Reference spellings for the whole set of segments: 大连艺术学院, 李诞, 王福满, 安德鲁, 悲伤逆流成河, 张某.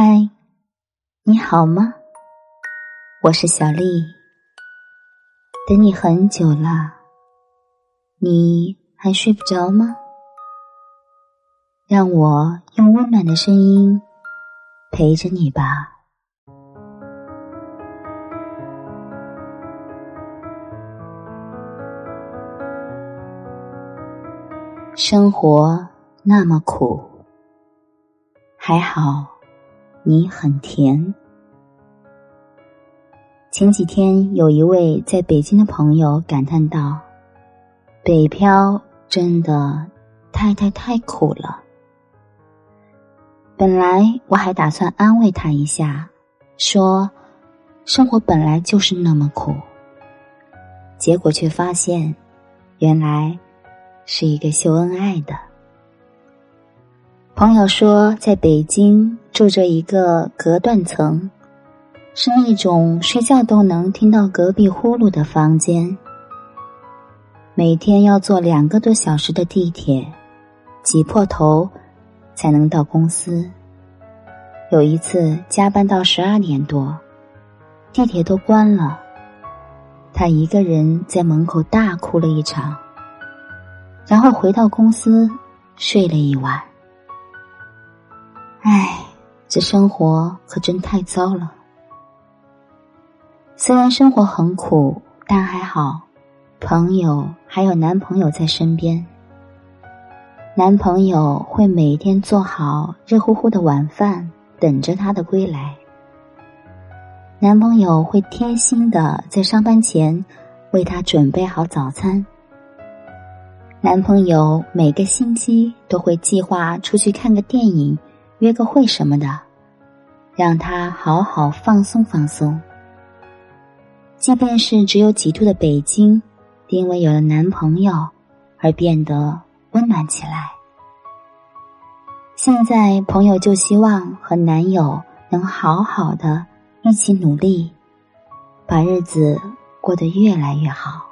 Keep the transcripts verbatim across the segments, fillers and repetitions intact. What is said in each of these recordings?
嗨，你好吗？我是小丽，等你很久了，你还睡不着吗？让我用温暖的声音陪着你吧。生活那么苦，还好你很甜。前几天有一位在北京的朋友感叹道，北漂真的太太太苦了。本来我还打算安慰他一下，说生活本来就是那么苦，结果却发现原来是一个秀恩爱的。朋友说，在北京住着一个隔断层，是那种睡觉都能听到隔壁呼噜的房间，每天要坐两个多小时的地铁，挤破头才能到公司。有一次加班到十二点多，地铁都关了，他一个人在门口大哭了一场，然后回到公司睡了一晚。唉，这生活可真太糟了。虽然生活很苦，但还好朋友还有男朋友在身边。男朋友会每天做好热乎乎的晚饭等着她的归来。男朋友会贴心地在上班前为她准备好早餐。男朋友每个星期都会计划出去看个电影，约个会什么的，让他好好放松放松。即便是只有几度的北京，因为有了男朋友而变得温暖起来。现在朋友就希望和男友能好好的一起努力，把日子过得越来越好。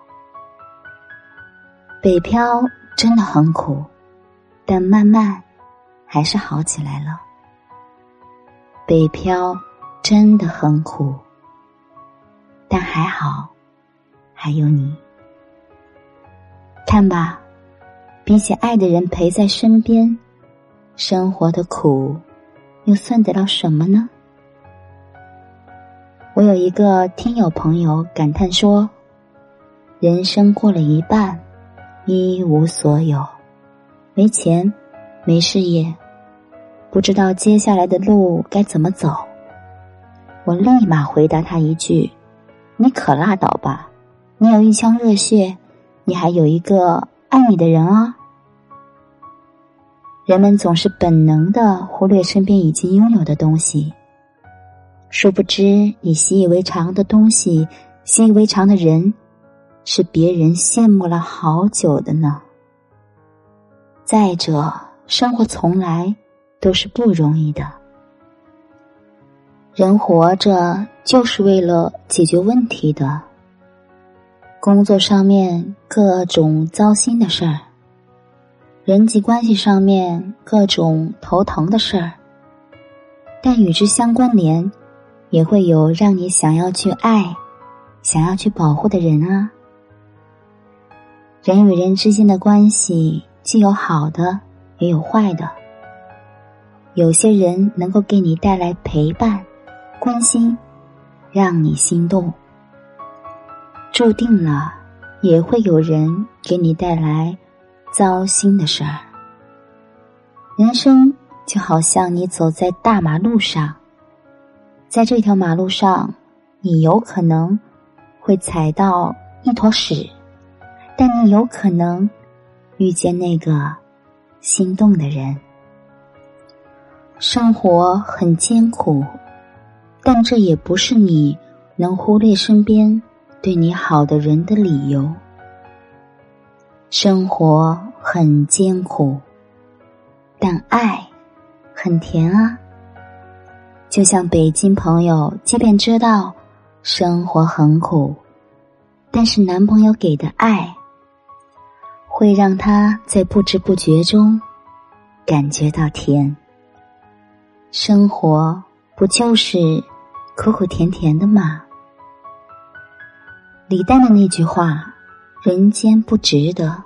北漂真的很苦，但慢慢还是好起来了。北漂真的很苦，但还好还有你。看吧，比起爱的人陪在身边，生活的苦又算得了什么呢？我有一个听友朋友感叹说，人生过了一半，一无所有，没钱没事业，不知道接下来的路该怎么走。我立马回答他一句，你可拉倒吧，你有一腔热血，你还有一个爱你的人啊。人们总是本能地忽略身边已经拥有的东西，殊不知你习以为常的东西，习以为常的人，是别人羡慕了好久的呢。再者，生活从来都是不容易的，人活着就是为了解决问题的。工作上面各种糟心的事儿，人际关系上面各种头疼的事儿，但与之相关联，也会有让你想要去爱、想要去保护的人啊。人与人之间的关系，既有好的也有坏的，有些人能够给你带来陪伴、关心，让你心动，注定了也会有人给你带来糟心的事儿。人生就好像你走在大马路上，在这条马路上，你有可能会踩到一坨屎，但你有可能遇见那个心动的人。生活很艰苦，但这也不是你能忽略身边对你好的人的理由。生活很艰苦，但爱很甜啊。就像北京朋友，即便知道生活很苦，但是男朋友给的爱会让他在不知不觉中感觉到甜。生活不就是苦苦甜甜的吗？李诞的那句话，人间不值得，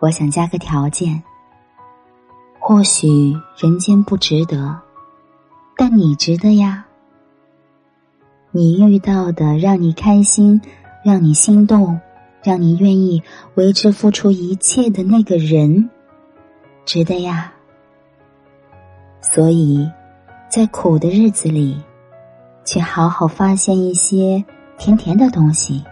我想加个条件，或许人间不值得，但你值得呀。你遇到的让你开心，让你心动，让你愿意为之付出一切的那个人，值得呀。所以在苦的日子里，去好好发现一些甜甜的东西。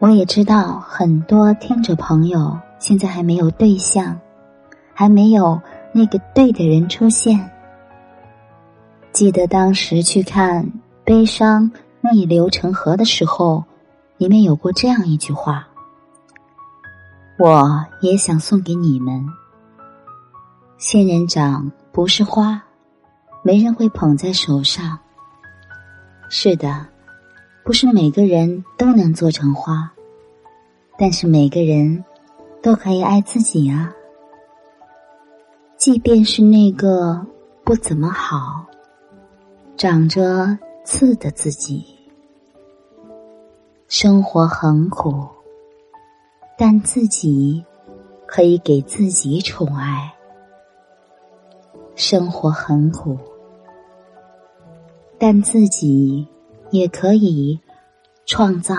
我也知道很多听者朋友现在还没有对象，还没有那个对的人出现。记得当时去看《悲伤逆流成河》的时候，里面有过这样一句话，我也想送给你们，仙人掌不是花，没人会捧在手上。是的，不是每个人都能做成花，但是每个人都可以爱自己啊。即便是那个不怎么好，长着刺的自己。生活很苦，但自己可以给自己宠爱。生活很苦，但自己也可以创造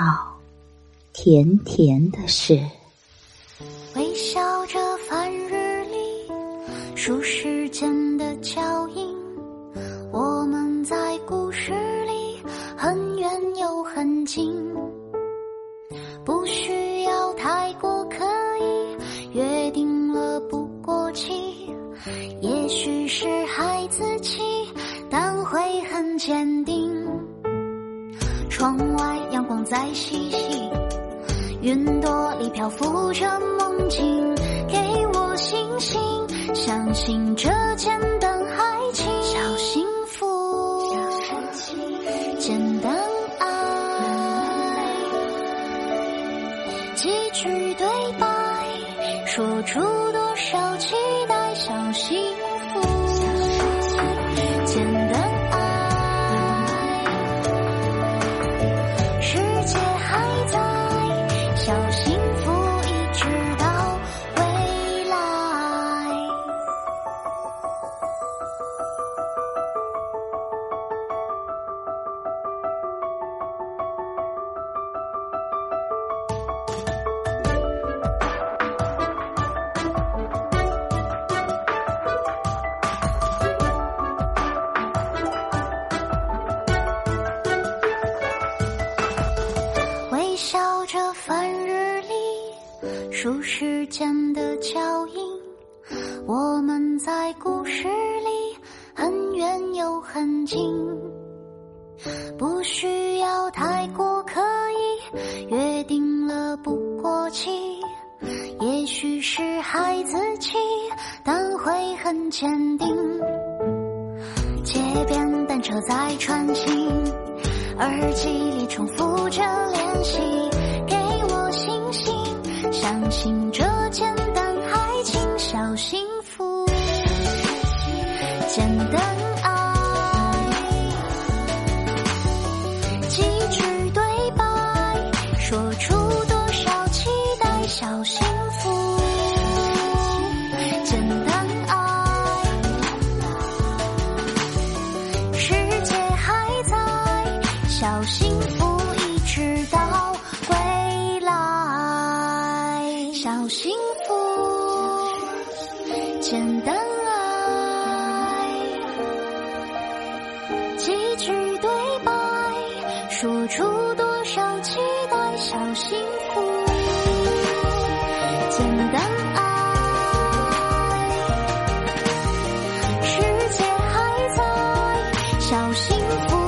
甜甜的事。微笑着繁日丽，数时间的脚印，我们在故事里很远又很近，不需要太过刻意，约定了不过期，也许是孩子气，但会很坚定。窗外阳光在嬉戏，云朵里漂浮着梦境，给我信心，相信这简单爱情，小幸福，简单爱，几句对白，说出多少期待，小幸福，简单爱，世界还在，小幸福一直到未来。微笑着繁日丽，数时间的脚印，我们在故事里很远又很近，不需要太过刻意，约定了不过期，也许是孩子气，但会很坚定。街边单车在穿行，耳机里重复着练习，给我信心，相信这简单爱情，小幸福，简单爱，几句对白，说出多少期待，小幸福，简单爱，世界还在，小幸福一直到未来，小幸福，简单爱，几句对白，说出多少期待，小幸福，简单爱，世界还在，小幸福。